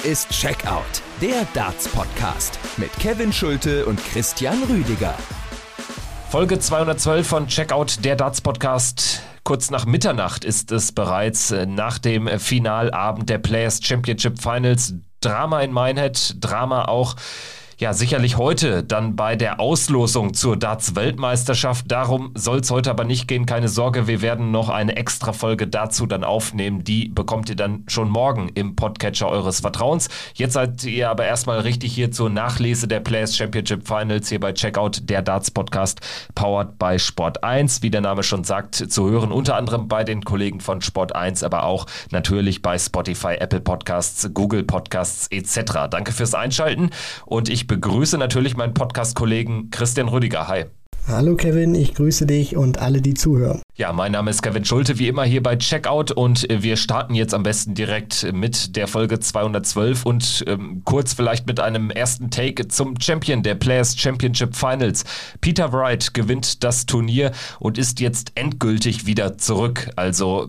Hier ist Checkout, der Darts-Podcast mit Kevin Schulte und Christian Rüdiger. Folge 212 von Checkout, der Darts-Podcast. Kurz nach Mitternacht ist es bereits, nach dem Finalabend der Players Championship Finals. Drama in Minehead, Drama auch. Ja, sicherlich heute dann bei der Auslosung zur Darts-Weltmeisterschaft. Darum soll es heute aber nicht gehen. Keine Sorge, wir werden noch eine extra Folge dazu dann aufnehmen. Die bekommt ihr dann schon morgen im Podcatcher eures Vertrauens. Jetzt seid ihr aber erstmal richtig hier zur Nachlese der Players Championship Finals hier bei Checkout, der Darts-Podcast, powered by Sport1. Wie der Name schon sagt, zu hören unter anderem bei den Kollegen von Sport1, aber auch natürlich bei Spotify, Apple Podcasts, Google Podcasts etc. Danke fürs Einschalten und ich begrüße natürlich meinen Podcast-Kollegen Christian Rüdiger. Hi. Hallo Kevin, ich grüße dich und alle, die zuhören. Ja, mein Name ist Kevin Schulte, wie immer hier bei Checkout und wir starten jetzt am besten direkt mit der Folge 212 und kurz vielleicht mit einem ersten Take zum Champion der Players Championship Finals. Peter Wright gewinnt das Turnier und ist jetzt endgültig wieder zurück, also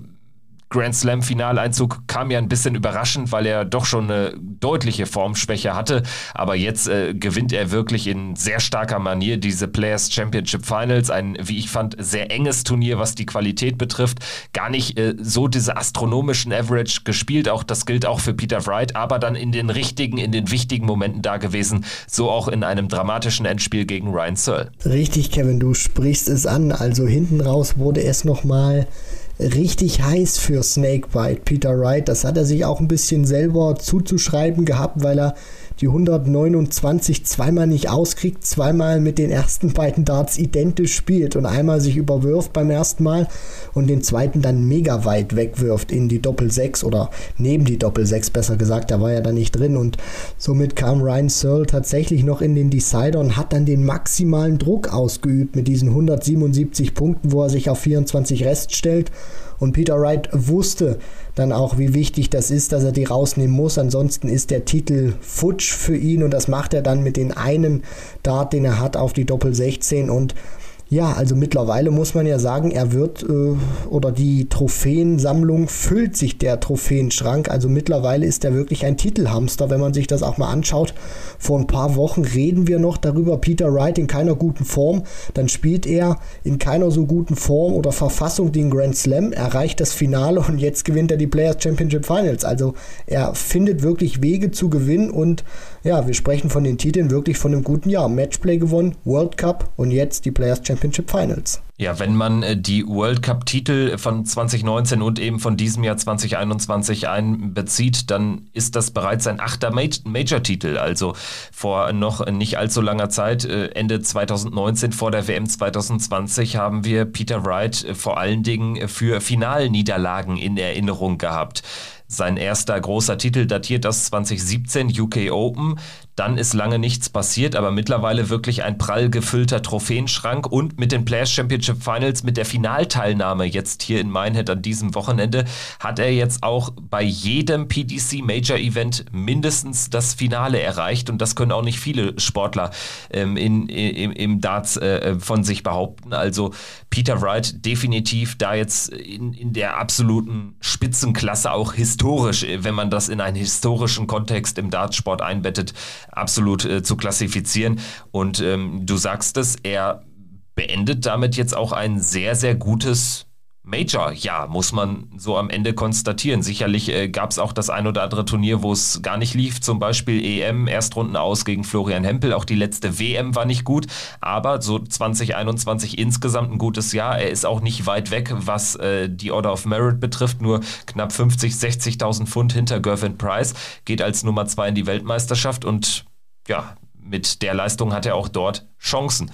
Grand Slam-Finaleinzug kam ja ein bisschen überraschend, weil er doch schon eine deutliche Formschwäche hatte. Aber jetzt gewinnt er wirklich in sehr starker Manier diese Players Championship Finals. Ein, wie ich fand, sehr enges Turnier, was die Qualität betrifft. Gar nicht so diese astronomischen Average gespielt. Auch das gilt auch für Peter Wright. Aber dann in den wichtigen Momenten da gewesen. So auch in einem dramatischen Endspiel gegen Ryan Searle. Richtig, Kevin, du sprichst es an. Also hinten raus wurde es nochmal richtig heiß für Snakebite, Peter Wright. Das hat er sich auch ein bisschen selber zuzuschreiben gehabt, weil er die 129 zweimal nicht auskriegt, zweimal mit den ersten beiden Darts identisch spielt und einmal sich überwirft beim ersten Mal und den zweiten dann mega weit wegwirft in die Doppel-6 oder neben die Doppel-6 besser gesagt, da war er dann nicht drin und somit kam Ryan Searle tatsächlich noch in den Decider und hat dann den maximalen Druck ausgeübt mit diesen 177 Punkten, wo er sich auf 24 Rest stellt. Und Peter Wright wusste dann auch, wie wichtig das ist, dass er die rausnehmen muss. Ansonsten ist der Titel futsch für ihn und das macht er dann mit dem einen Dart, den er hat, auf die Doppel-16. Und ja, also mittlerweile muss man ja sagen, er wird oder die Trophäensammlung füllt sich, der Trophäenschrank. Also mittlerweile ist er wirklich ein Titelhamster, wenn man sich das auch mal anschaut. Vor ein paar Wochen reden wir noch darüber, Peter Wright in keiner guten Form. Dann spielt er in keiner so guten Form oder Verfassung den Grand Slam, erreicht das Finale und jetzt gewinnt er die Players Championship Finals. Also er findet wirklich Wege zu gewinnen und ja, wir sprechen von den Titeln wirklich von einem guten Jahr. Matchplay gewonnen, World Cup und jetzt die Players Championship Finals. Ja, wenn man die World Cup-Titel von 2019 und eben von diesem Jahr 2021 einbezieht, dann ist das bereits ein 8. Major-Titel. Also vor noch nicht allzu langer Zeit, Ende 2019, vor der WM 2020, haben wir Peter Wright vor allen Dingen für Finalniederlagen in Erinnerung gehabt. Sein erster großer Titel datiert aus 2017, UK Open. Dann ist lange nichts passiert, aber mittlerweile wirklich ein prall gefüllter Trophäenschrank und mit den Players Championship Finals, mit der Finalteilnahme jetzt hier in Minehead an diesem Wochenende, hat er jetzt auch bei jedem PDC Major Event mindestens das Finale erreicht und das können auch nicht viele Sportler im Darts von sich behaupten. Also Peter Wright definitiv da jetzt in der absoluten Spitzenklasse, auch historisch, wenn man das in einen historischen Kontext im Dartsport einbettet, absolut zu klassifizieren. Und du sagst es, er beendet damit jetzt auch ein sehr, sehr gutes Major, ja, muss man so am Ende konstatieren. Sicherlich gab es auch das ein oder andere Turnier, wo es gar nicht lief, zum Beispiel EM, Erstrunden aus gegen Florian Hempel, auch die letzte WM war nicht gut, aber so 2021 insgesamt ein gutes Jahr, er ist auch nicht weit weg, was die Order of Merit betrifft, nur knapp 60.000 Pfund hinter Gerwyn Price, geht als Nummer 2 in die Weltmeisterschaft und ja, mit der Leistung hat er auch dort Chancen.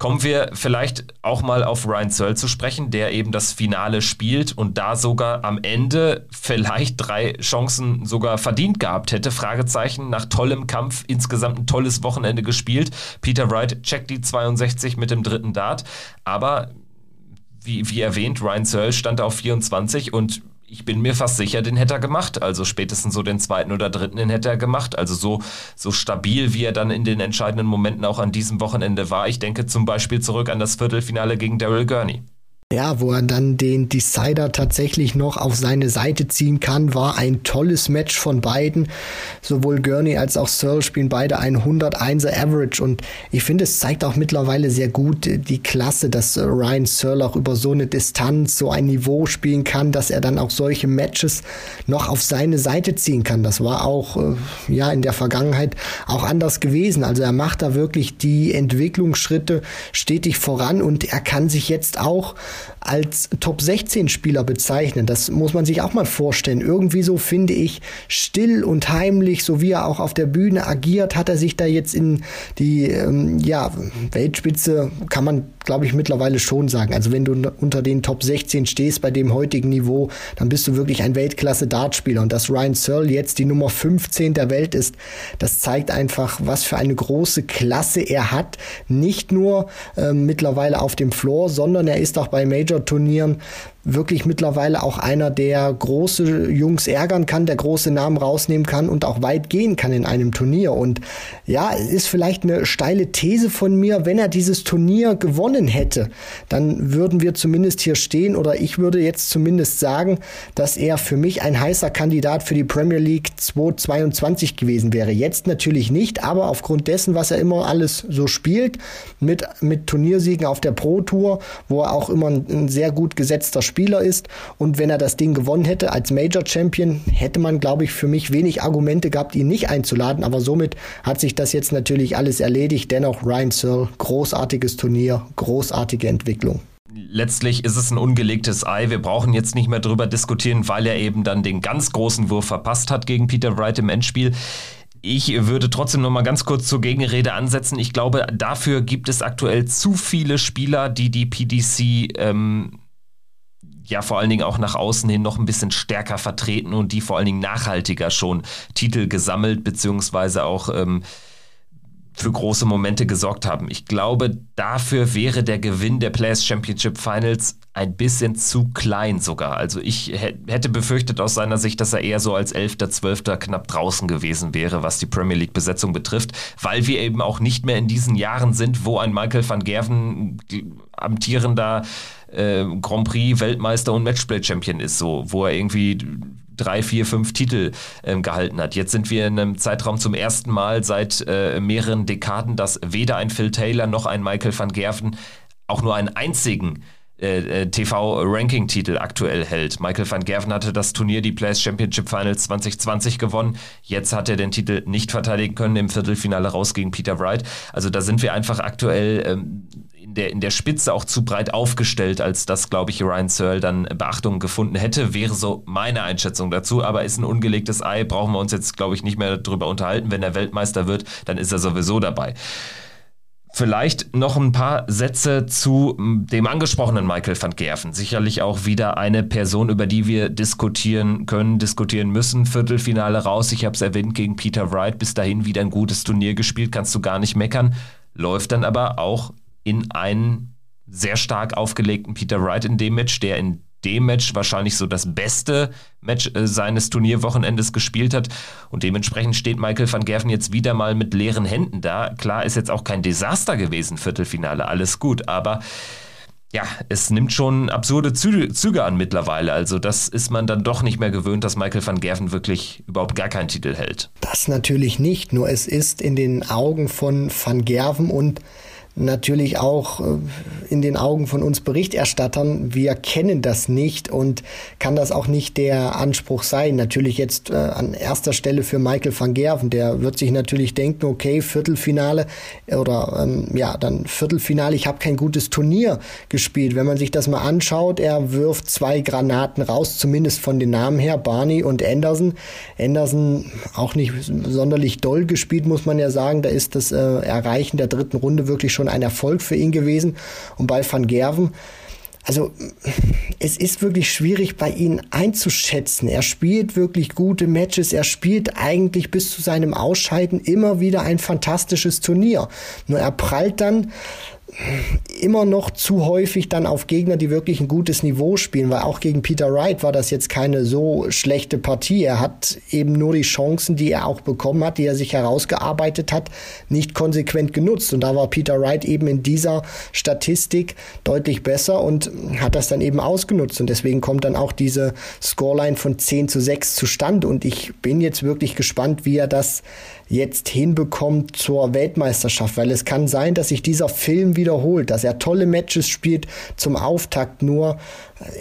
Kommen wir vielleicht auch mal auf Ryan Searle zu sprechen, der eben das Finale spielt und da sogar am Ende vielleicht 3 Chancen sogar verdient gehabt hätte, Fragezeichen, nach tollem Kampf, insgesamt ein tolles Wochenende gespielt. Peter Wright checkt die 62 mit dem 3. Dart, aber wie erwähnt, Ryan Searle stand auf 24 und ich bin mir fast sicher, den hätte er gemacht. Also spätestens so den 2. oder 3. den hätte er gemacht. Also so stabil, wie er dann in den entscheidenden Momenten auch an diesem Wochenende war. Ich denke zum Beispiel zurück an das Viertelfinale gegen Daryl Gurney. Ja, wo er dann den Decider tatsächlich noch auf seine Seite ziehen kann, war ein tolles Match von beiden. Sowohl Gurney als auch Searle spielen beide ein 101er Average und ich finde, es zeigt auch mittlerweile sehr gut die Klasse, dass Ryan Searle auch über so eine Distanz, so ein Niveau spielen kann, dass er dann auch solche Matches noch auf seine Seite ziehen kann. Das war auch in der Vergangenheit auch anders gewesen. Also er macht da wirklich die Entwicklungsschritte stetig voran und er kann sich jetzt auch als Top-16-Spieler bezeichnen. Das muss man sich auch mal vorstellen. Irgendwie so, finde ich, still und heimlich, so wie er auch auf der Bühne agiert, hat er sich da jetzt in die Weltspitze, kann man, glaube ich, mittlerweile schon sagen. Also wenn du unter den Top-16 stehst bei dem heutigen Niveau, dann bist du wirklich ein Weltklasse-Dartspieler. Und dass Ryan Searle jetzt die Nummer 15 der Welt ist, das zeigt einfach, was für eine große Klasse er hat. Nicht nur mittlerweile auf dem Floor, sondern er ist auch bei Major-Turnieren wirklich mittlerweile auch einer, der große Jungs ärgern kann, der große Namen rausnehmen kann und auch weit gehen kann in einem Turnier. Und ja, es ist vielleicht eine steile These von mir, wenn er dieses Turnier gewonnen hätte, dann würden wir zumindest hier stehen oder ich würde jetzt zumindest sagen, dass er für mich ein heißer Kandidat für die Premier League 2022 gewesen wäre. Jetzt natürlich nicht, aber aufgrund dessen, was er immer alles so spielt, mit Turniersiegen auf der Pro Tour, wo er auch immer ein sehr gut gesetzter Spieler ist und wenn er das Ding gewonnen hätte als Major Champion, hätte man, glaube ich, für mich wenig Argumente gehabt, ihn nicht einzuladen, aber somit hat sich das jetzt natürlich alles erledigt. Dennoch Ryan Searle, großartiges Turnier, großartige Entwicklung. Letztlich ist es ein ungelegtes Ei. Wir brauchen jetzt nicht mehr drüber diskutieren, weil er eben dann den ganz großen Wurf verpasst hat gegen Peter Wright im Endspiel. Ich würde trotzdem noch mal ganz kurz zur Gegenrede ansetzen. Ich glaube, dafür gibt es aktuell zu viele Spieler, die PDC vor allen Dingen auch nach außen hin noch ein bisschen stärker vertreten und die vor allen Dingen nachhaltiger schon Titel gesammelt beziehungsweise auch für große Momente gesorgt haben. Ich glaube, dafür wäre der Gewinn der Players Championship Finals ein bisschen zu klein sogar. Also ich hätte befürchtet aus seiner Sicht, dass er eher so als 11., 12. knapp draußen gewesen wäre, was die Premier League Besetzung betrifft, weil wir eben auch nicht mehr in diesen Jahren sind, wo ein Michael van Gerwen amtierender Grand Prix Weltmeister und Matchplay-Champion ist, so, wo er irgendwie 3, 4, 5 Titel gehalten hat. Jetzt sind wir in einem Zeitraum zum ersten Mal seit mehreren Dekaden, dass weder ein Phil Taylor noch ein Michael van Gerwen auch nur einen einzigen TV-Ranking-Titel aktuell hält. Michael van Gerwen hatte das Turnier, die Players Championship Finals 2020 gewonnen. Jetzt hat er den Titel nicht verteidigen können, im Viertelfinale raus gegen Peter Wright. Also da sind wir einfach aktuell in der Spitze auch zu breit aufgestellt, als dass, glaube ich, Ryan Searle dann Beachtung gefunden hätte, wäre so meine Einschätzung dazu, aber ist ein ungelegtes Ei, brauchen wir uns jetzt, glaube ich, nicht mehr darüber unterhalten. Wenn er Weltmeister wird, dann ist er sowieso dabei. Vielleicht noch ein paar Sätze zu dem angesprochenen Michael van Gerwen. Sicherlich auch wieder eine Person, über die wir diskutieren können, diskutieren müssen. Viertelfinale raus, ich habe es erwähnt, gegen Peter Wright, bis dahin wieder ein gutes Turnier gespielt, kannst du gar nicht meckern. Läuft dann aber auch in einen sehr stark aufgelegten Peter Wright in dem Match, der in dem Match wahrscheinlich so das beste Match seines Turnierwochenendes gespielt hat. Und dementsprechend steht Michael van Gerwen jetzt wieder mal mit leeren Händen da. Klar, ist jetzt auch kein Desaster gewesen, Viertelfinale, alles gut, aber ja, es nimmt schon absurde Züge an mittlerweile. Also das ist man dann doch nicht mehr gewöhnt, dass Michael van Gerwen wirklich überhaupt gar keinen Titel hält. Das natürlich nicht, nur es ist in den Augen von van Gerwen und natürlich auch in den Augen von uns Berichterstattern, wir kennen das nicht und kann das auch nicht der Anspruch sein. Natürlich jetzt an erster Stelle für Michael van Gerwen, der wird sich natürlich denken, okay, Viertelfinale oder dann Viertelfinale, ich habe kein gutes Turnier gespielt. Wenn man sich das mal anschaut, er wirft 2 Granaten raus, zumindest von den Namen her, Barney und Anderson. Anderson auch nicht sonderlich doll gespielt, muss man ja sagen, da ist das Erreichen der dritten Runde wirklich schon ein Erfolg für ihn gewesen. Und bei van Gerwen, also es ist wirklich schwierig, bei ihm einzuschätzen. Er spielt wirklich gute Matches. Er spielt eigentlich bis zu seinem Ausscheiden immer wieder ein fantastisches Turnier. Nur er prallt dann immer noch zu häufig dann auf Gegner, die wirklich ein gutes Niveau spielen, weil auch gegen Peter Wright war das jetzt keine so schlechte Partie. Er hat eben nur die Chancen, die er auch bekommen hat, die er sich herausgearbeitet hat, nicht konsequent genutzt. Und da war Peter Wright eben in dieser Statistik deutlich besser und hat das dann eben ausgenutzt. Und deswegen kommt dann auch diese Scoreline von 10-6 zustande. Und ich bin jetzt wirklich gespannt, wie er das jetzt hinbekommt zur Weltmeisterschaft, weil es kann sein, dass sich dieser Film wiederholt, dass er tolle Matches spielt zum Auftakt, nur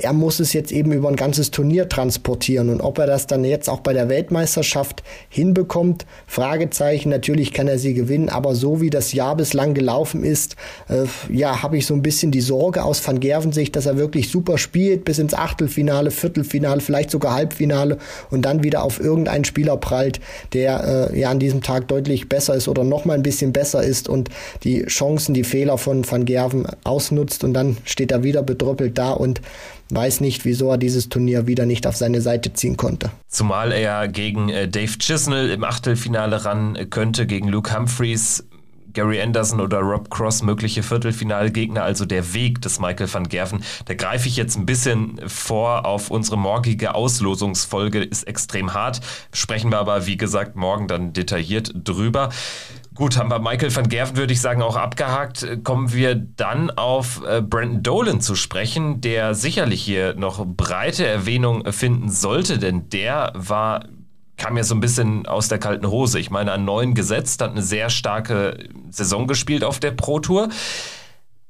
er muss es jetzt eben über ein ganzes Turnier transportieren und ob er das dann jetzt auch bei der Weltmeisterschaft hinbekommt, Fragezeichen, natürlich kann er sie gewinnen, aber so wie das Jahr bislang gelaufen ist, habe ich so ein bisschen die Sorge aus Van Gerwen Sicht, dass er wirklich super spielt, bis ins Achtelfinale, Viertelfinale, vielleicht sogar Halbfinale und dann wieder auf irgendeinen Spieler prallt, der an diesem Tag deutlich besser ist oder noch mal ein bisschen besser ist und die Chancen, die Fehler von Van Gerwen ausnutzt und dann steht er wieder bedröppelt da und weiß nicht, wieso er dieses Turnier wieder nicht auf seine Seite ziehen konnte. Zumal er gegen Dave Chisnell im Achtelfinale ran könnte, gegen Luke Humphreys, Gary Anderson oder Rob Cross mögliche Viertelfinalgegner, also der Weg des Michael van Gerwen. Da greife ich jetzt ein bisschen vor auf unsere morgige Auslosungsfolge, ist extrem hart. Sprechen wir aber, wie gesagt, morgen dann detailliert drüber. Gut, haben wir Michael van Gerwen, würde ich sagen, auch abgehakt. Kommen wir dann auf Brendan Dolan zu sprechen, der sicherlich hier noch breite Erwähnung finden sollte, denn der kam ja so ein bisschen aus der kalten Hose. Ich meine, an 9 gesetzt, hat eine sehr starke Saison gespielt auf der Pro Tour.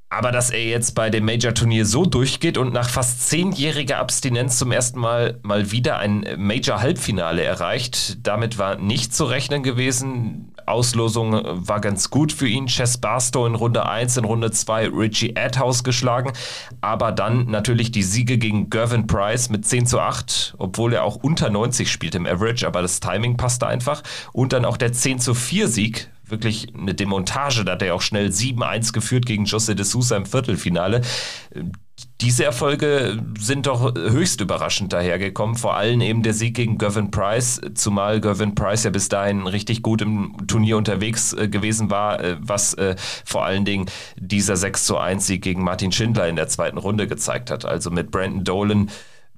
Aber dass er jetzt bei dem Major-Turnier so durchgeht und nach fast 10-jähriger Abstinenz zum ersten Mal wieder ein Major-Halbfinale erreicht, damit war nicht zu rechnen gewesen. Auslosung war ganz gut für ihn. Chess Barstow in Runde 1, in Runde 2 Richie Adhouse geschlagen. Aber dann natürlich die Siege gegen Gerwyn Price mit 10-8, obwohl er auch unter 90 spielt im Average, aber das Timing passte einfach. Und dann auch der 10-4 Sieg. Wirklich eine Demontage, da hat er auch schnell 7-1 geführt gegen José de Sousa im Viertelfinale. Diese Erfolge sind doch höchst überraschend dahergekommen, vor allem eben der Sieg gegen Gerwyn Price, zumal Gerwyn Price ja bis dahin richtig gut im Turnier unterwegs gewesen war, was vor allen Dingen dieser 6-1 Sieg gegen Martin Schindler in der zweiten Runde gezeigt hat. Also mit Brendan Dolan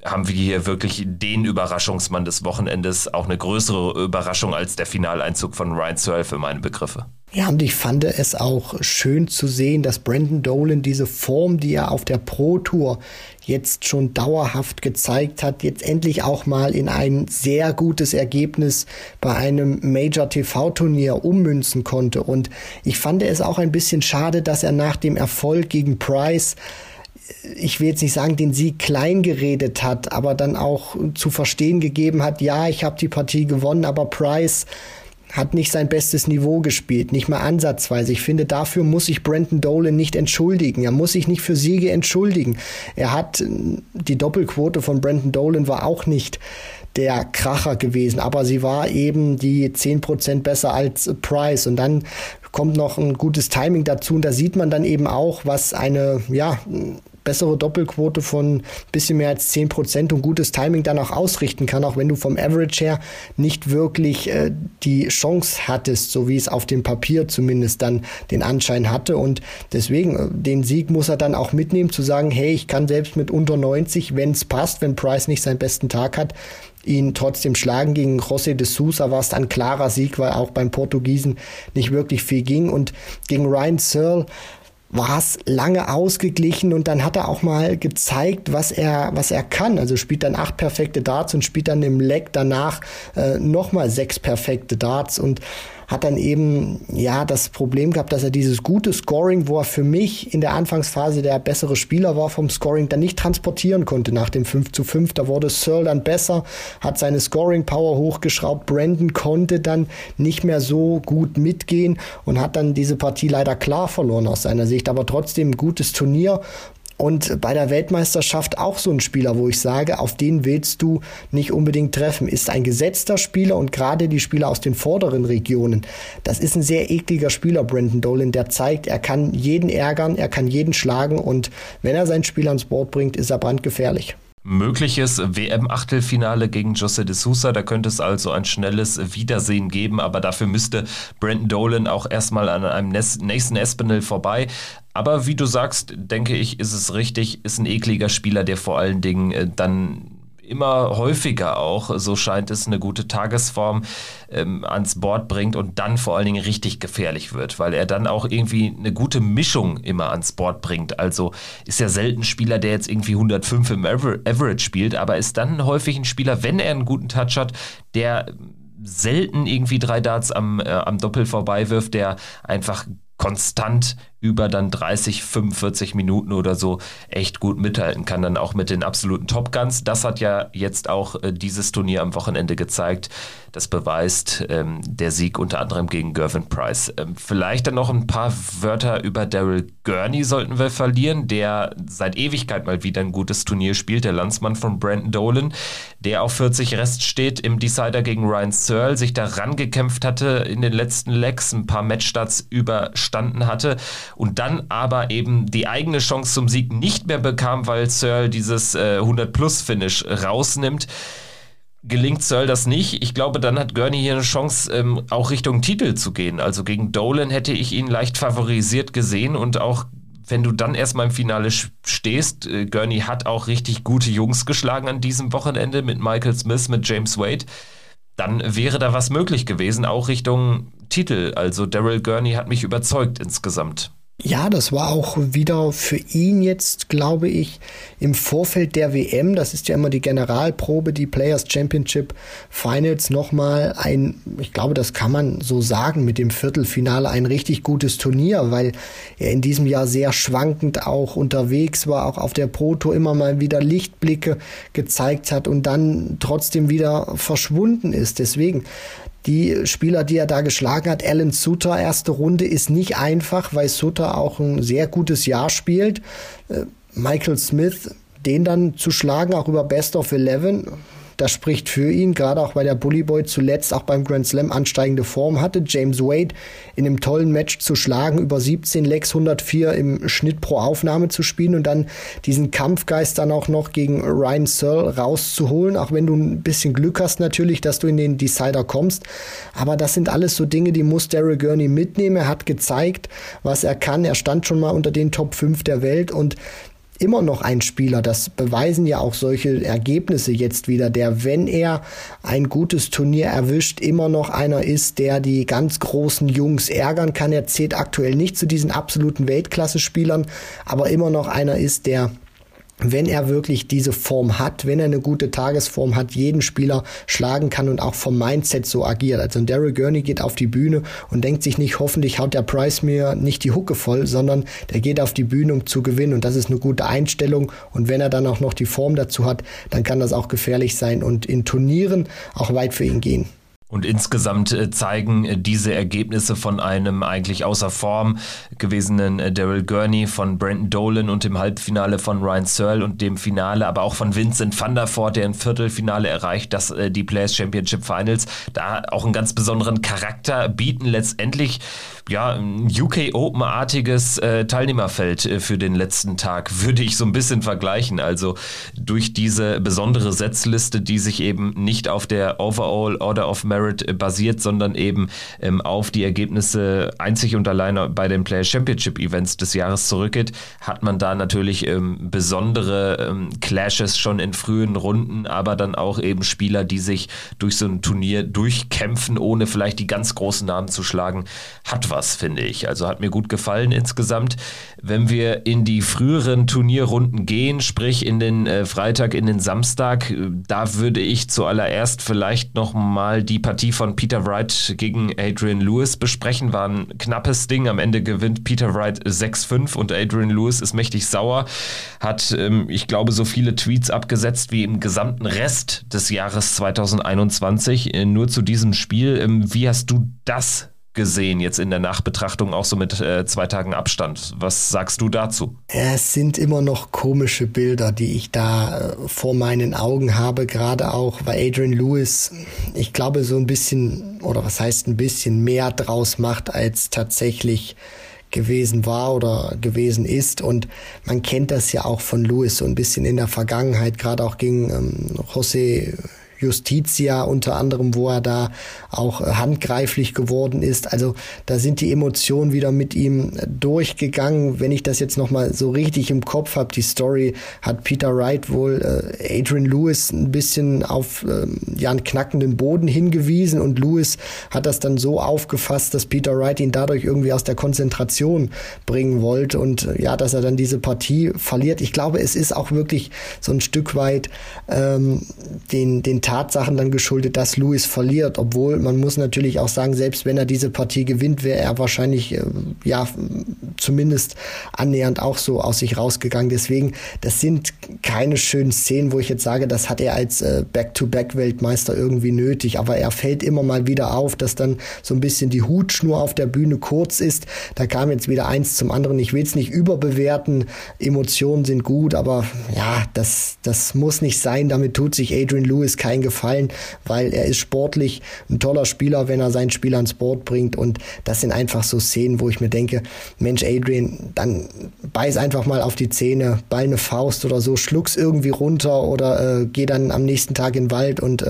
haben wir hier wirklich den Überraschungsmann des Wochenendes, auch eine größere Überraschung als der Finaleinzug von Ryan Searle für meine Begriffe. Ja, und ich fand es auch schön zu sehen, dass Brendan Dolan diese Form, die er auf der Pro-Tour jetzt schon dauerhaft gezeigt hat, jetzt endlich auch mal in ein sehr gutes Ergebnis bei einem Major-TV-Turnier ummünzen konnte. Und ich fand es auch ein bisschen schade, dass er nach dem Erfolg gegen Price, ich will jetzt nicht sagen, den Sieg klein geredet hat, aber dann auch zu verstehen gegeben hat, ja, ich habe die Partie gewonnen, aber Price hat nicht sein bestes Niveau gespielt, nicht mal ansatzweise. Ich finde, dafür muss sich Brendan Dolan nicht entschuldigen. Er muss sich nicht für Siege entschuldigen. Er hat, die Doppelquote von Brendan Dolan war auch nicht der Kracher gewesen, aber sie war eben die 10% besser als Price und dann kommt noch ein gutes Timing dazu und da sieht man dann eben auch, was eine, bessere Doppelquote von ein bisschen mehr als 10% und gutes Timing dann auch ausrichten kann, auch wenn du vom Average her nicht wirklich die Chance hattest, so wie es auf dem Papier zumindest dann den Anschein hatte und deswegen den Sieg muss er dann auch mitnehmen, zu sagen, hey, ich kann selbst mit unter 90, wenn es passt, wenn Price nicht seinen besten Tag hat, ihn trotzdem schlagen. Gegen José de Sousa war es ein klarer Sieg, weil auch beim Portugiesen nicht wirklich viel ging und gegen Ryan Searle war es lange ausgeglichen und dann hat er auch mal gezeigt, was er kann. Also spielt dann 8 perfekte Darts und spielt dann im Leg danach nochmal 6 perfekte Darts und hat dann eben das Problem gehabt, dass er dieses gute Scoring, wo er für mich in der Anfangsphase der bessere Spieler war vom Scoring, dann nicht transportieren konnte nach dem 5-5. Da wurde Searle dann besser, hat seine Scoring-Power hochgeschraubt. Brendan konnte dann nicht mehr so gut mitgehen und hat dann diese Partie leider klar verloren aus seiner Sicht. Aber trotzdem ein gutes Turnier. Und bei der Weltmeisterschaft auch so ein Spieler, wo ich sage, auf den willst du nicht unbedingt treffen. Ist ein gesetzter Spieler und gerade die Spieler aus den vorderen Regionen. Das ist ein sehr ekliger Spieler, Brendan Dolan, der zeigt, er kann jeden ärgern, er kann jeden schlagen und wenn er sein Spiel ans Board bringt, ist er brandgefährlich. Mögliches WM-Achtelfinale gegen José de Sousa, da könnte es also ein schnelles Wiedersehen geben, aber dafür müsste Brendan Dolan auch erstmal an einem nächsten Espinel vorbei. Aber wie du sagst, denke ich, ist es richtig, ist ein ekliger Spieler, der vor allen Dingen dann immer häufiger auch, so scheint es, eine gute Tagesform ans Board bringt und dann vor allen Dingen richtig gefährlich wird, weil er dann auch irgendwie eine gute Mischung immer ans Board bringt. Also ist ja selten ein Spieler, der jetzt irgendwie 105 im Average spielt, aber ist dann häufig ein Spieler, wenn er einen guten Touch hat, der selten irgendwie 3 Darts am Doppel vorbei wirft, der einfach konstant über dann 30, 45 Minuten oder so echt gut mithalten kann, dann auch mit den absoluten Top Guns. Das hat ja jetzt auch dieses Turnier am Wochenende gezeigt. Das beweist der Sieg unter anderem gegen Gerwyn Price. Vielleicht dann noch ein paar Wörter über Daryl Gurney sollten wir verlieren, der seit Ewigkeit mal wieder ein gutes Turnier spielt, der Landsmann von Brendan Dolan, der auf 40 Rest steht im Decider gegen Ryan Searle, sich da rangekämpft hatte in den letzten Legs, ein paar Matchstarts überstanden hatte und dann aber eben die eigene Chance zum Sieg nicht mehr bekam, weil Searle dieses 100-Plus-Finish rausnimmt. Gelingt Searle das nicht? Ich glaube, dann hat Gurney hier eine Chance, auch Richtung Titel zu gehen. Also gegen Dolan hätte ich ihn leicht favorisiert gesehen und auch wenn du dann erstmal im Finale stehst, Gurney hat auch richtig gute Jungs geschlagen an diesem Wochenende mit Michael Smith, mit James Wade. Dann wäre da was möglich gewesen, auch Richtung Titel. Also Daryl Gurney hat mich überzeugt insgesamt. Ja, das war auch wieder für ihn jetzt, glaube ich, im Vorfeld der WM, das ist ja immer die Generalprobe, die Players Championship Finals, nochmal ein, ich glaube, das kann man so sagen, mit dem Viertelfinale ein richtig gutes Turnier, weil er in diesem Jahr sehr schwankend auch unterwegs war, auch auf der Pro Tour immer mal wieder Lichtblicke gezeigt hat und dann trotzdem wieder verschwunden ist. Deswegen, die Spieler, die er da geschlagen hat, Alan Suter, erste Runde, ist nicht einfach, weil Suter auch ein sehr gutes Jahr spielt. Michael Smith, den dann zu schlagen, auch über Best of 11, das spricht für ihn, gerade auch weil der Bully Boy zuletzt auch beim Grand Slam ansteigende Form hatte. James Wade in einem tollen Match zu schlagen, über 17 Legs 104 im Schnitt pro Aufnahme zu spielen und dann diesen Kampfgeist dann auch noch gegen Ryan Searle rauszuholen, auch wenn du ein bisschen Glück hast natürlich, dass du in den Decider kommst. Aber das sind alles so Dinge, die muss Daryl Gurney mitnehmen. Er hat gezeigt, was er kann. Er stand schon mal unter den Top 5 der Welt und immer noch ein Spieler, das beweisen ja auch solche Ergebnisse jetzt wieder, der, wenn er ein gutes Turnier erwischt, immer noch einer ist, der die ganz großen Jungs ärgern kann. Er zählt aktuell nicht zu diesen absoluten Weltklasse-Spielern, aber immer noch einer ist, der, wenn er wirklich diese Form hat, wenn er eine gute Tagesform hat, jeden Spieler schlagen kann und auch vom Mindset so agiert. Also Daryl Gurney geht auf die Bühne und denkt sich nicht, hoffentlich haut der Price mir nicht die Hucke voll, sondern der geht auf die Bühne, um zu gewinnen, und das ist eine gute Einstellung, und wenn er dann auch noch die Form dazu hat, dann kann das auch gefährlich sein und in Turnieren auch weit für ihn gehen. Und insgesamt zeigen diese Ergebnisse von einem eigentlich außer Form gewesenen Daryl Gurney, von Brendan Dolan und dem Halbfinale von Ryan Searle und dem Finale, aber auch von Vincent van der Voort, der im Viertelfinale erreicht, dass die Players Championship Finals da auch einen ganz besonderen Charakter bieten, letztendlich ja ein UK Open-artiges Teilnehmerfeld für den letzten Tag, würde ich so ein bisschen vergleichen. Also durch diese besondere Setzliste, die sich eben nicht auf der Overall Order of Merit basiert, sondern eben auf die Ergebnisse einzig und alleine bei den Players Championship Events des Jahres zurückgeht, hat man da natürlich besondere Clashes schon in frühen Runden, aber dann auch eben Spieler, die sich durch so ein Turnier durchkämpfen, ohne vielleicht die ganz großen Namen zu schlagen, hat was, finde ich. Also hat mir gut gefallen insgesamt. Wenn wir in die früheren Turnierrunden gehen, sprich in den Freitag, in den Samstag, da würde ich zuallererst vielleicht nochmal die Partie von Peter Wright gegen Adrian Lewis besprechen. War ein knappes Ding. Am Ende gewinnt Peter Wright 6-5 und Adrian Lewis ist mächtig sauer. Hat, ich glaube, so viele Tweets abgesetzt wie im gesamten Rest des Jahres 2021. Nur zu diesem Spiel. Wie hast du das gesehen jetzt in der Nachbetrachtung, auch so mit 2 Tagen Abstand? Was sagst du dazu? Es sind immer noch komische Bilder, die ich da vor meinen Augen habe, gerade auch weil Adrian Lewis, ich glaube, so ein bisschen, oder was heißt ein bisschen, mehr draus macht, als tatsächlich gewesen war oder gewesen ist, und man kennt das ja auch von Lewis so ein bisschen in der Vergangenheit, gerade auch gegen José Justitia unter anderem, wo er da auch handgreiflich geworden ist. Also da sind die Emotionen wieder mit ihm durchgegangen. Wenn ich das jetzt nochmal so richtig im Kopf habe, die Story, hat Peter Wright wohl Adrian Lewis ein bisschen auf einen knackenden Boden hingewiesen und Lewis hat das dann so aufgefasst, dass Peter Wright ihn dadurch irgendwie aus der Konzentration bringen wollte und dass er dann diese Partie verliert. Ich glaube, es ist auch wirklich so ein Stück weit den Tatsachen dann geschuldet, dass Lewis verliert, obwohl man muss natürlich auch sagen, selbst wenn er diese Partie gewinnt, wäre er wahrscheinlich zumindest annähernd auch so aus sich rausgegangen. Deswegen, das sind keine schönen Szenen, wo ich jetzt sage, das hat er als Back-to-Back-Weltmeister irgendwie nötig, aber er fällt immer mal wieder auf, dass dann so ein bisschen die Hutschnur auf der Bühne kurz ist. Da kam jetzt wieder eins zum anderen. Ich will es nicht überbewerten. Emotionen sind gut, aber das muss nicht sein. Damit tut sich Adrian Lewis keinen Gefallen, weil er ist sportlich ein toller Spieler, wenn er seinen Spieler ans Board bringt und das sind einfach so Szenen, wo ich mir denke, Mensch Adrian, dann beiß einfach mal auf die Zähne, ball eine Faust oder so, schluck's irgendwie runter oder geh dann am nächsten Tag in den Wald und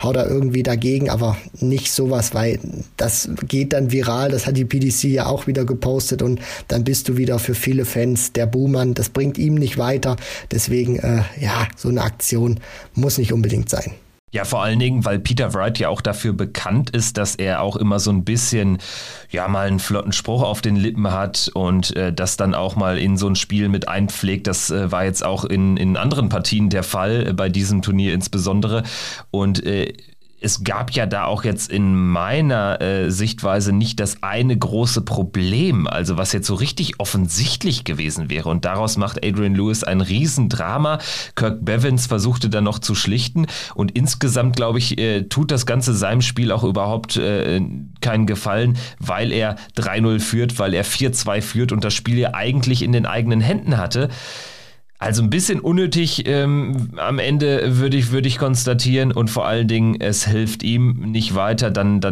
hau da irgendwie dagegen, aber nicht sowas, weil das geht dann viral, das hat die PDC ja auch wieder gepostet und dann bist du wieder für viele Fans der Buhmann, das bringt ihm nicht weiter, deswegen so eine Aktion muss nicht unbedingt sein. Ja, vor allen Dingen, weil Peter Wright ja auch dafür bekannt ist, dass er auch immer so ein bisschen, mal einen flotten Spruch auf den Lippen hat und das dann auch mal in so ein Spiel mit einpflegt. Das war jetzt auch in anderen Partien der Fall, bei diesem Turnier insbesondere. Und es gab ja da auch jetzt in meiner Sichtweise nicht das eine große Problem, also was jetzt so richtig offensichtlich gewesen wäre. Und daraus macht Adrian Lewis ein Riesendrama. Kirk Bevins versuchte dann noch zu schlichten. Und insgesamt, glaube ich, tut das Ganze seinem Spiel auch überhaupt keinen Gefallen, weil er 3-0 führt, weil er 4-2 führt und das Spiel ja eigentlich in den eigenen Händen hatte. Also ein bisschen unnötig am Ende würde ich konstatieren und vor allen Dingen, es hilft ihm nicht weiter, dann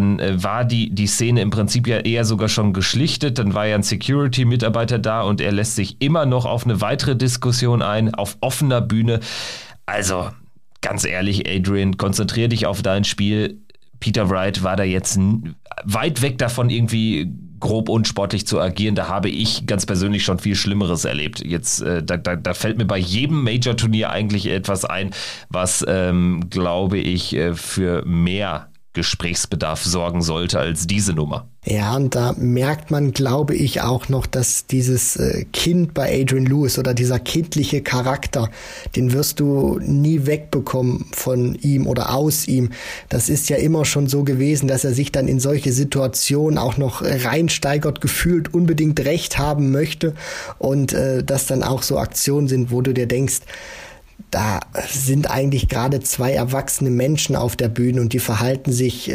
war die Szene im Prinzip ja eher sogar schon geschlichtet, dann war ja ein Security-Mitarbeiter da und er lässt sich immer noch auf eine weitere Diskussion ein, auf offener Bühne. Also ganz ehrlich Adrian, konzentrier dich auf dein Spiel. Peter Wright war da jetzt weit weg davon irgendwie grob unsportlich zu agieren, da habe ich ganz persönlich schon viel Schlimmeres erlebt. Jetzt, da fällt mir bei jedem Major-Turnier eigentlich etwas ein, was, glaube ich, für mehr Gesprächsbedarf sorgen sollte als diese Nummer. Ja, und da merkt man, glaube ich, auch noch, dass dieses Kind bei Adrian Lewis oder dieser kindliche Charakter, den wirst du nie wegbekommen von ihm oder aus ihm. Das ist ja immer schon so gewesen, dass er sich dann in solche Situationen auch noch reinsteigert, gefühlt unbedingt Recht haben möchte und dass dann auch so Aktionen sind, wo du dir denkst, da sind eigentlich gerade zwei erwachsene Menschen auf der Bühne und die verhalten sich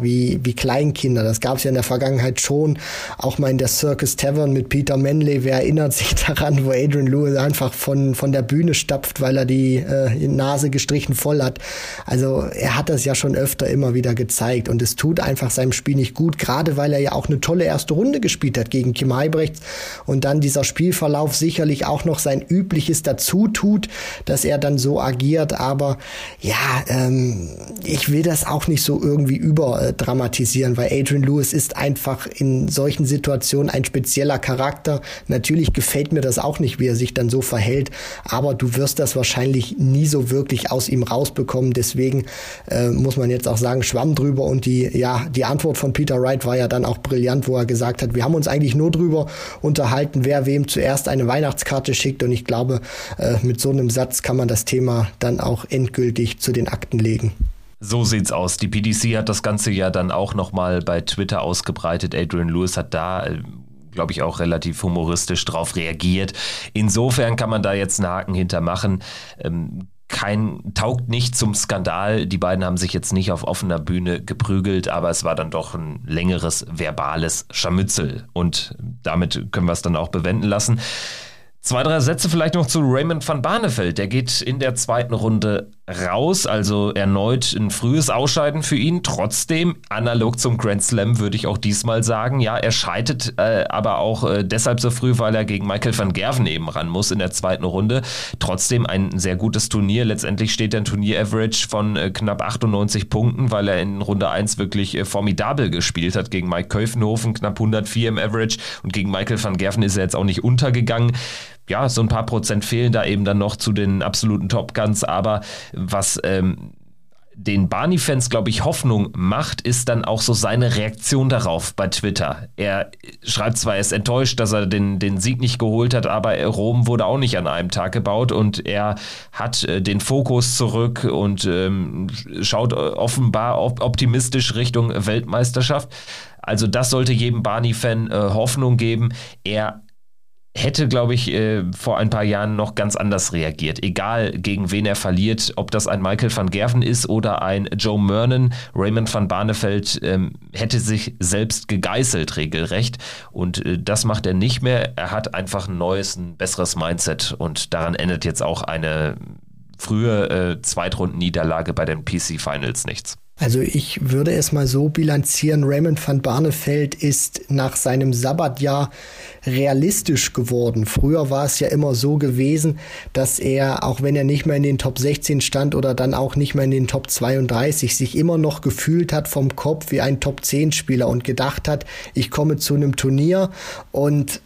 wie Kleinkinder. Das gab es ja in der Vergangenheit schon, auch mal in der Circus Tavern mit Peter Manley. Wer erinnert sich daran, wo Adrian Lewis einfach von der Bühne stapft, weil er die Nase gestrichen voll hat. Also er hat das ja schon öfter immer wieder gezeigt und es tut einfach seinem Spiel nicht gut, gerade weil er ja auch eine tolle erste Runde gespielt hat gegen Kim Heibrechts und dann dieser Spielverlauf sicherlich auch noch sein Übliches dazu tut, dass er dann so agiert, aber ich will das auch nicht so irgendwie überdramatisieren, weil Adrian Lewis ist einfach in solchen Situationen ein spezieller Charakter. Natürlich gefällt mir das auch nicht, wie er sich dann so verhält, aber du wirst das wahrscheinlich nie so wirklich aus ihm rausbekommen, deswegen muss man jetzt auch sagen, Schwamm drüber und die Antwort von Peter Wright war ja dann auch brillant, wo er gesagt hat, wir haben uns eigentlich nur drüber unterhalten, wer wem zuerst eine Weihnachtskarte schickt und ich glaube, mit so einem Satz kann man das Thema dann auch endgültig zu den Akten legen. So sieht's aus. Die PDC hat das Ganze ja dann auch nochmal bei Twitter ausgebreitet. Adrian Lewis hat da, glaube ich, auch relativ humoristisch drauf reagiert. Insofern kann man da jetzt einen Haken hintermachen. Taugt nicht zum Skandal. Die beiden haben sich jetzt nicht auf offener Bühne geprügelt, aber es war dann doch ein längeres verbales Scharmützel. Und damit können wir es dann auch bewenden lassen. 2, 3 Sätze vielleicht noch zu Raymond van Barneveld. Der geht in der zweiten Runde raus, also erneut ein frühes Ausscheiden für ihn. Trotzdem, analog zum Grand Slam würde ich auch diesmal sagen, ja, er scheidet aber auch deshalb so früh, weil er gegen Michael van Gerwen eben ran muss in der zweiten Runde. Trotzdem ein sehr gutes Turnier. Letztendlich steht ein Turnier-Average von knapp 98 Punkten, weil er in Runde 1 wirklich formidabel gespielt hat gegen Mike Köfenhofen, knapp 104 im Average, und gegen Michael van Gerwen ist er jetzt auch nicht untergegangen. Ja, so ein paar Prozent fehlen da eben dann noch zu den absoluten Top-Guns, aber was den Barney-Fans, glaube ich, Hoffnung macht, ist dann auch so seine Reaktion darauf bei Twitter. Er schreibt zwar, er ist enttäuscht, dass er den Sieg nicht geholt hat, aber Rom wurde auch nicht an einem Tag gebaut, und er hat den Fokus zurück und schaut offenbar optimistisch Richtung Weltmeisterschaft. Also das sollte jedem Barney-Fan Hoffnung geben. Er hätte, glaube ich, vor ein paar Jahren noch ganz anders reagiert. Egal, gegen wen er verliert, ob das ein Michael van Gerwen ist oder ein Joe Mernon, Raymond van Barneveld hätte sich selbst gegeißelt regelrecht, und das macht er nicht mehr. Er hat einfach ein besseres Mindset, und daran endet jetzt auch eine frühe Zweitrunden-Niederlage bei den PC Finals nichts. Also ich würde es mal so bilanzieren, Raymond van Barneveld ist nach seinem Sabbatjahr realistisch geworden. Früher war es ja immer so gewesen, dass er, auch wenn er nicht mehr in den Top 16 stand oder dann auch nicht mehr in den Top 32, sich immer noch gefühlt hat vom Kopf wie ein Top 10 Spieler und gedacht hat, ich komme zu einem Turnier und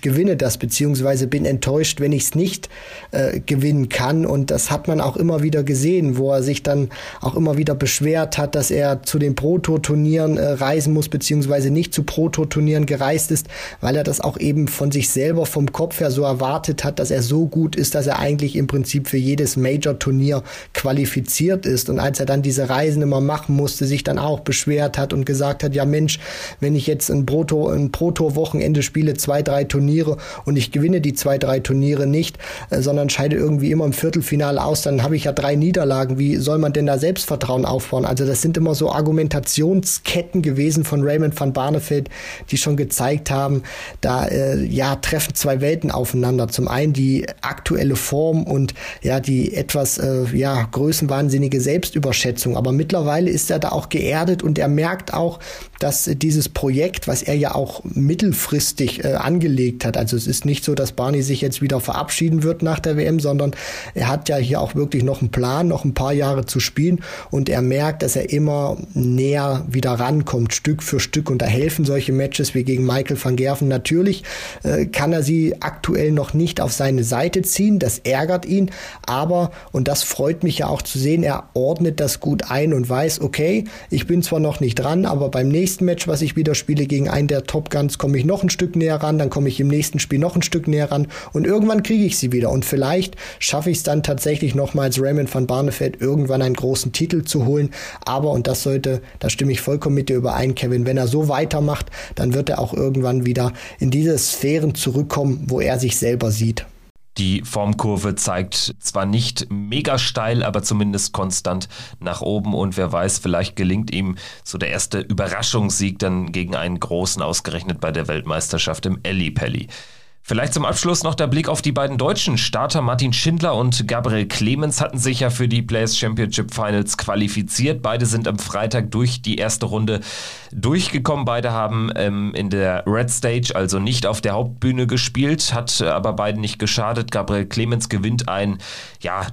gewinne das, beziehungsweise bin enttäuscht, wenn ich es nicht gewinnen kann. Und das hat man auch immer wieder gesehen, wo er sich dann auch immer wieder beschwert hat, dass er zu den Pro-Tour-Turnieren reisen muss, beziehungsweise nicht zu Pro-Tour-Turnieren gereist ist, weil er das auch eben von sich selber vom Kopf her so erwartet hat, dass er so gut ist, dass er eigentlich im Prinzip für jedes Major-Turnier qualifiziert ist. Und als er dann diese Reisen immer machen musste, sich dann auch beschwert hat und gesagt hat, ja Mensch, wenn ich jetzt ein Pro-Tour-Wochenende spiele, 2-3 Turniere, und ich gewinne die 2-3 Turniere nicht, sondern scheide irgendwie immer im Viertelfinale aus, dann habe ich ja 3 Niederlagen. Wie soll man denn da Selbstvertrauen aufbauen? Also das sind immer so Argumentationsketten gewesen von Raymond van Barneveld, die schon gezeigt haben, da treffen zwei Welten aufeinander. Zum einen die aktuelle Form und ja die etwas größenwahnsinnige Selbstüberschätzung. Aber mittlerweile ist er da auch geerdet, und er merkt auch, dass dieses Projekt, was er ja auch mittelfristig angelegt hat, also es ist nicht so, dass Barney sich jetzt wieder verabschieden wird nach der WM, sondern er hat ja hier auch wirklich noch einen Plan, noch ein paar Jahre zu spielen, und er merkt, dass er immer näher wieder rankommt, Stück für Stück, und da helfen solche Matches wie gegen Michael van Gerwen. Natürlich kann er sie aktuell noch nicht auf seine Seite ziehen, das ärgert ihn, aber, und das freut mich ja auch zu sehen, er ordnet das gut ein und weiß, okay, ich bin zwar noch nicht dran, aber beim nächsten Match, was ich wieder spiele gegen einen der Top Guns, komme ich noch ein Stück näher ran, dann komme ich im nächsten Spiel noch ein Stück näher ran, und irgendwann kriege ich sie wieder, und vielleicht schaffe ich es dann tatsächlich nochmals, Raymond van Barneveld irgendwann einen großen Titel zu holen, aber, und da stimme ich vollkommen mit dir überein, Kevin, wenn er so weitermacht, dann wird er auch irgendwann wieder in diese Sphären zurückkommen, wo er sich selber sieht. Die Formkurve zeigt zwar nicht mega steil, aber zumindest konstant nach oben, und wer weiß, vielleicht gelingt ihm so der erste Überraschungssieg dann gegen einen Großen, ausgerechnet bei der Weltmeisterschaft im Ellipelli. Vielleicht zum Abschluss noch der Blick auf die beiden deutschen Starter. Martin Schindler und Gabriel Clemens hatten sich ja für die Players Championship Finals qualifiziert. Beide sind am Freitag durch die erste Runde durchgekommen. Beide haben in der Red Stage, also nicht auf der Hauptbühne, gespielt, hat aber beiden nicht geschadet. Gabriel Clemens gewinnt ein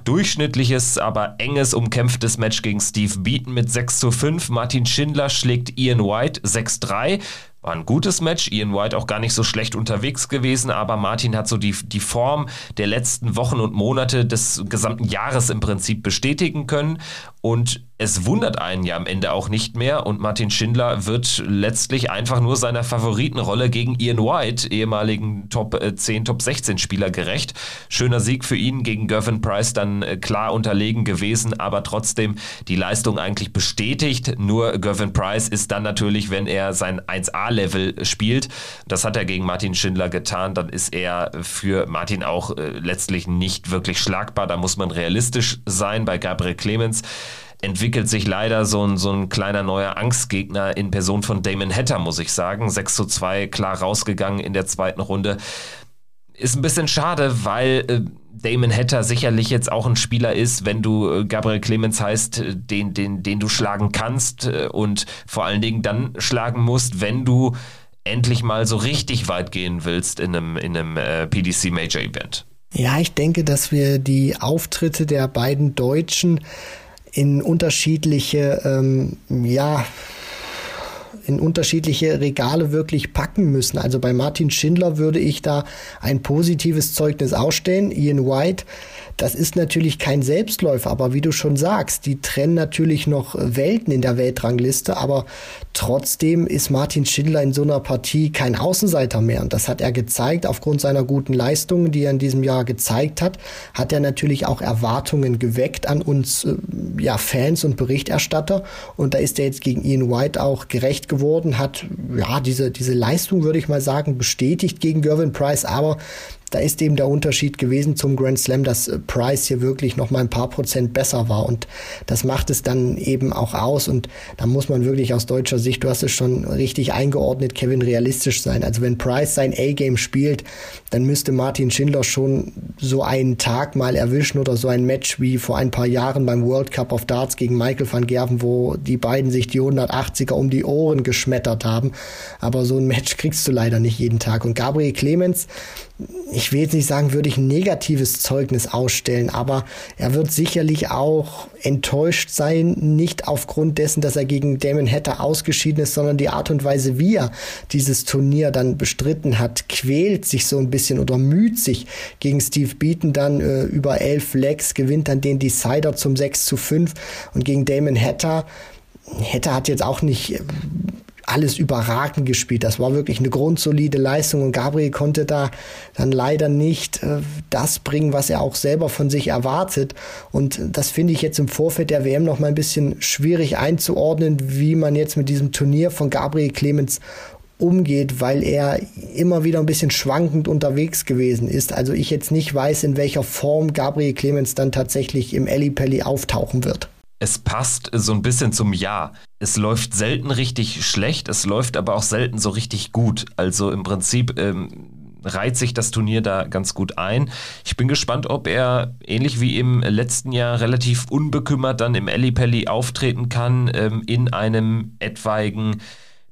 durchschnittliches, aber enges, umkämpftes Match gegen Steve Beaton mit 6:5. Martin Schindler schlägt Ian White 6:3. War ein gutes Match, Ian White auch gar nicht so schlecht unterwegs gewesen, aber Martin hat so die Form der letzten Wochen und Monate des gesamten Jahres im Prinzip bestätigen können, und es wundert einen ja am Ende auch nicht mehr, und Martin Schindler wird letztlich einfach nur seiner Favoritenrolle gegen Ian White, ehemaligen Top 10, Top 16 Spieler, gerecht. Schöner Sieg für ihn, gegen Gerwyn Price dann klar unterlegen gewesen, aber trotzdem die Leistung eigentlich bestätigt, nur Gerwyn Price ist dann natürlich, wenn er sein 1A-Level spielt, das hat er gegen Martin Schindler getan, dann ist er für Martin auch letztlich nicht wirklich schlagbar, da muss man realistisch sein. Bei Gabriel Clemens entwickelt sich leider so ein kleiner neuer Angstgegner in Person von Damon Hatter, muss ich sagen. 6:2 klar rausgegangen in der zweiten Runde. Ist ein bisschen schade, weil Damon Hatter sicherlich jetzt auch ein Spieler ist, wenn du Gabriel Clemens heißt, den du schlagen kannst und vor allen Dingen dann schlagen musst, wenn du endlich mal so richtig weit gehen willst in einem PDC Major Event. Ja, ich denke, dass wir die Auftritte der beiden Deutschen in unterschiedliche Regale wirklich packen müssen. Also bei Martin Schindler würde ich da ein positives Zeugnis ausstellen. Ian White, das ist natürlich kein Selbstläufer, aber wie du schon sagst, die trennen natürlich noch Welten in der Weltrangliste, aber trotzdem ist Martin Schindler in so einer Partie kein Außenseiter mehr. Und das hat er gezeigt, aufgrund seiner guten Leistungen, die er in diesem Jahr gezeigt hat, hat er natürlich auch Erwartungen geweckt an uns Fans und Berichterstatter. Und da ist er jetzt gegen Ian White auch gerecht geworden, hat diese Leistung, würde ich mal sagen, bestätigt gegen Gerwyn Price, aber da ist eben der Unterschied gewesen zum Grand Slam, dass Price hier wirklich noch mal ein paar Prozent besser war und das macht es dann eben auch aus und da muss man wirklich aus deutscher Sicht, du hast es schon richtig eingeordnet, Kevin, realistisch sein. Also wenn Price sein A-Game spielt, dann müsste Martin Schindler schon so einen Tag mal erwischen oder so ein Match wie vor ein paar Jahren beim World Cup of Darts gegen Michael van Gerwen, wo die beiden sich die 180er um die Ohren geschmettert haben. Aber so ein Match kriegst du leider nicht jeden Tag. Und Gabriel Clemens, ich will jetzt nicht sagen, würde ich ein negatives Zeugnis ausstellen, aber er wird sicherlich auch enttäuscht sein, nicht aufgrund dessen, dass er gegen Damon Hatter ausgeschieden ist, sondern die Art und Weise, wie er dieses Turnier dann bestritten hat, quält sich so ein bisschen oder müht sich gegen Steve Beaton dann über 11 Legs, gewinnt dann den Decider zum 6:5 und gegen Damon Hatter. Hatter hat jetzt auch nicht alles überragend gespielt. Das war wirklich eine grundsolide Leistung und Gabriel konnte da dann leider nicht das bringen, was er auch selber von sich erwartet. Und das finde ich jetzt im Vorfeld der WM noch mal ein bisschen schwierig einzuordnen, wie man jetzt mit diesem Turnier von Gabriel Clemens umgeht, weil er immer wieder ein bisschen schwankend unterwegs gewesen ist. Also ich jetzt nicht weiß, in welcher Form Gabriel Clemens dann tatsächlich im Ellipelli auftauchen wird. Es passt so ein bisschen zum Jahr. Es läuft selten richtig schlecht, es läuft aber auch selten so richtig gut. Also im Prinzip reiht sich das Turnier da ganz gut ein. Ich bin gespannt, ob er ähnlich wie im letzten Jahr relativ unbekümmert dann im Ellipelli auftreten kann in einem etwaigen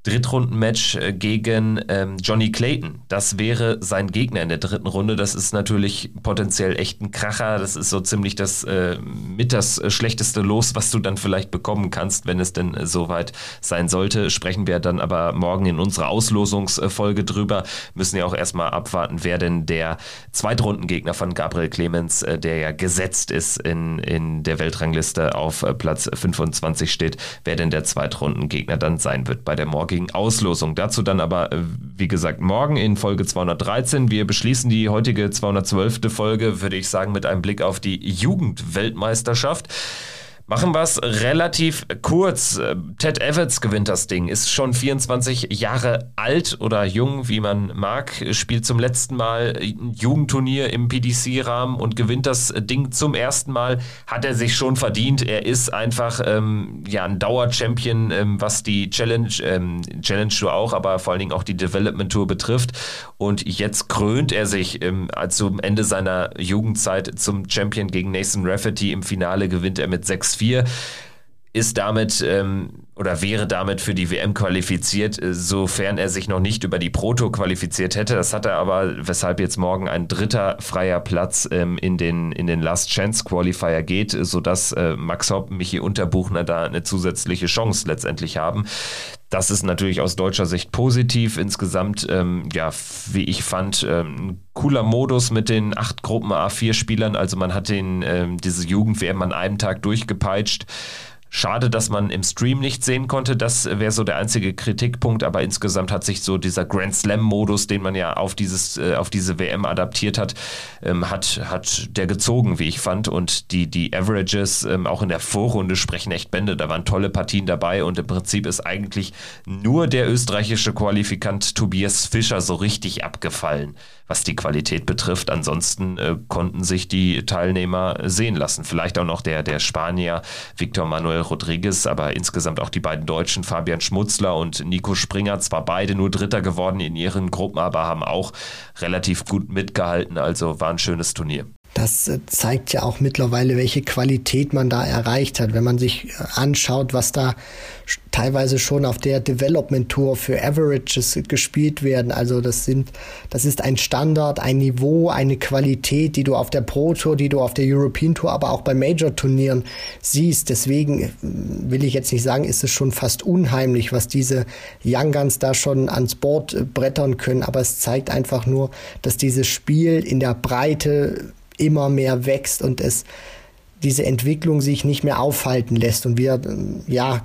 Drittrunden-Match gegen Johnny Clayton. Das wäre sein Gegner in der dritten Runde. Das ist natürlich potenziell echt ein Kracher. Das ist so ziemlich das schlechteste Los, was du dann vielleicht bekommen kannst, wenn es denn soweit sein sollte. Sprechen wir dann aber morgen in unserer Auslosungsfolge drüber. Müssen ja auch erstmal abwarten, wer denn der Zweitrundengegner von Gabriel Clemens, der ja gesetzt ist in der Weltrangliste auf Platz 25 steht, wer denn der Zweitrundengegner dann sein wird bei der gegen Auslosung. Dazu dann aber, wie gesagt, morgen in Folge 213. Wir beschließen die heutige 212. Folge, würde ich sagen, mit einem Blick auf die Jugendweltmeisterschaft. Machen wir es relativ kurz. Ted Evans gewinnt das Ding, ist schon 24 Jahre alt oder jung, wie man mag, spielt zum letzten Mal ein Jugendturnier im PDC-Rahmen und gewinnt das Ding zum ersten Mal. Hat er sich schon verdient. Er ist einfach ein Dauer-Champion, was die Challenge-Tour auch, aber vor allen Dingen auch die Development-Tour betrifft. Und jetzt krönt er sich zum Ende seiner Jugendzeit zum Champion gegen Nathan Rafferty. Im Finale gewinnt er mit 6:4. Ist damit oder wäre damit für die WM qualifiziert, sofern er sich noch nicht über die Pro-Tour qualifiziert hätte. Das hat er aber, weshalb jetzt morgen ein dritter freier Platz in den Last Chance Qualifier geht, sodass Max Hopp, Michi Unterbuchner da eine zusätzliche Chance letztendlich haben. Das ist natürlich aus deutscher Sicht positiv. Insgesamt, wie ich fand, ein cooler Modus mit den 8 Gruppen A4-Spielern. Also man hat diese Jugend-WM an einem Tag durchgepeitscht. Schade, dass man im Stream nicht sehen konnte. Das wäre so der einzige Kritikpunkt. Aber insgesamt hat sich so dieser Grand Slam-Modus, den man ja auf diese WM adaptiert hat, hat der gezogen, wie ich fand. Und die Averages auch in der Vorrunde sprechen echt Bände. Da waren tolle Partien dabei. Und im Prinzip ist eigentlich nur der österreichische Qualifikant Tobias Fischer so richtig abgefallen, was die Qualität betrifft. Ansonsten konnten sich die Teilnehmer sehen lassen. Vielleicht auch noch der Spanier Victor Manuel Miguel Rodriguez, aber insgesamt auch die beiden Deutschen Fabian Schmutzler und Nico Springer, zwar beide nur Dritter geworden in ihren Gruppen, aber haben auch relativ gut mitgehalten, also war ein schönes Turnier. Das zeigt ja auch mittlerweile, welche Qualität man da erreicht hat. Wenn man sich anschaut, was da teilweise schon auf der Development Tour für Averages gespielt werden. Also das ist ein Standard, ein Niveau, eine Qualität, die du auf der Pro Tour, die du auf der European Tour, aber auch bei Major Turnieren siehst. Deswegen will ich jetzt nicht sagen, ist es schon fast unheimlich, was diese Young Guns da schon ans Board brettern können. Aber es zeigt einfach nur, dass dieses Spiel in der Breite immer mehr wächst und es diese Entwicklung sich nicht mehr aufhalten lässt und wir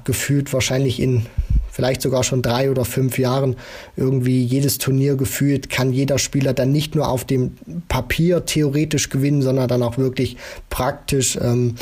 gefühlt wahrscheinlich in vielleicht sogar schon 3 oder 5 Jahren irgendwie jedes Turnier gefühlt kann jeder Spieler dann nicht nur auf dem Papier theoretisch gewinnen, sondern dann auch wirklich praktisch, wenn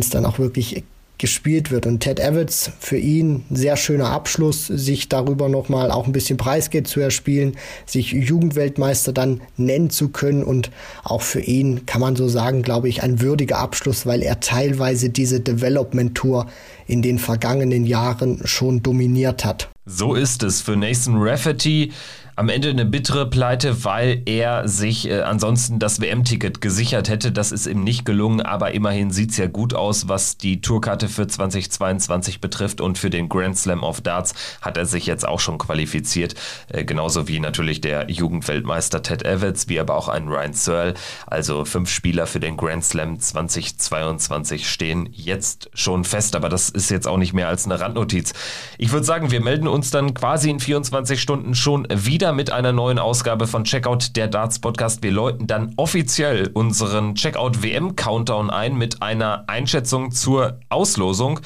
es dann auch wirklich gespielt wird. Und Ted Evans, für ihn ein sehr schöner Abschluss, sich darüber nochmal auch ein bisschen Preisgeld zu erspielen, sich Jugendweltmeister dann nennen zu können und auch für ihn kann man so sagen, glaube ich, ein würdiger Abschluss, weil er teilweise diese Development Tour in den vergangenen Jahren schon dominiert hat. So ist es für Nathan Rafferty. Am Ende eine bittere Pleite, weil er sich ansonsten das WM-Ticket gesichert hätte. Das ist ihm nicht gelungen, aber immerhin sieht es ja gut aus, was die Tourkarte für 2022 betrifft. Und für den Grand Slam of Darts hat er sich jetzt auch schon qualifiziert. Genauso wie natürlich der Jugendweltmeister Ted Evans, wie aber auch ein Ryan Searle. Also 5 Spieler für den Grand Slam 2022 stehen jetzt schon fest. Aber das ist jetzt auch nicht mehr als eine Randnotiz. Ich würde sagen, wir melden uns dann quasi in 24 Stunden schon wieder mit einer neuen Ausgabe von Checkout, der Darts-Podcast. Wir läuten dann offiziell unseren Checkout-WM-Countdown ein mit einer Einschätzung zur Auslosung.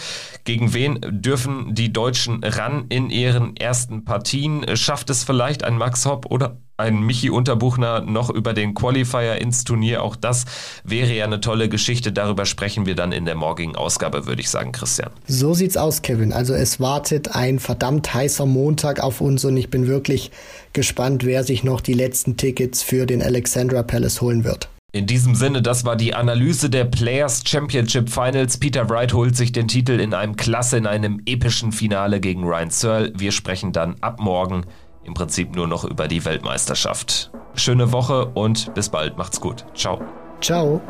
Gegen wen dürfen die Deutschen ran in ihren ersten Partien? Schafft es vielleicht ein Max Hopp oder ein Michi Unterbuchner noch über den Qualifier ins Turnier? Auch das wäre ja eine tolle Geschichte. Darüber sprechen wir dann in der morgigen Ausgabe, würde ich sagen, Christian. So sieht's aus, Kevin. Also es wartet ein verdammt heißer Montag auf uns und ich bin wirklich gespannt, wer sich noch die letzten Tickets für den Alexandra Palace holen wird. In diesem Sinne, das war die Analyse der Players Championship Finals. Peter Wright holt sich den Titel in einem epischen Finale gegen Ryan Searle. Wir sprechen dann ab morgen im Prinzip nur noch über die Weltmeisterschaft. Schöne Woche und bis bald. Macht's gut. Ciao. Ciao.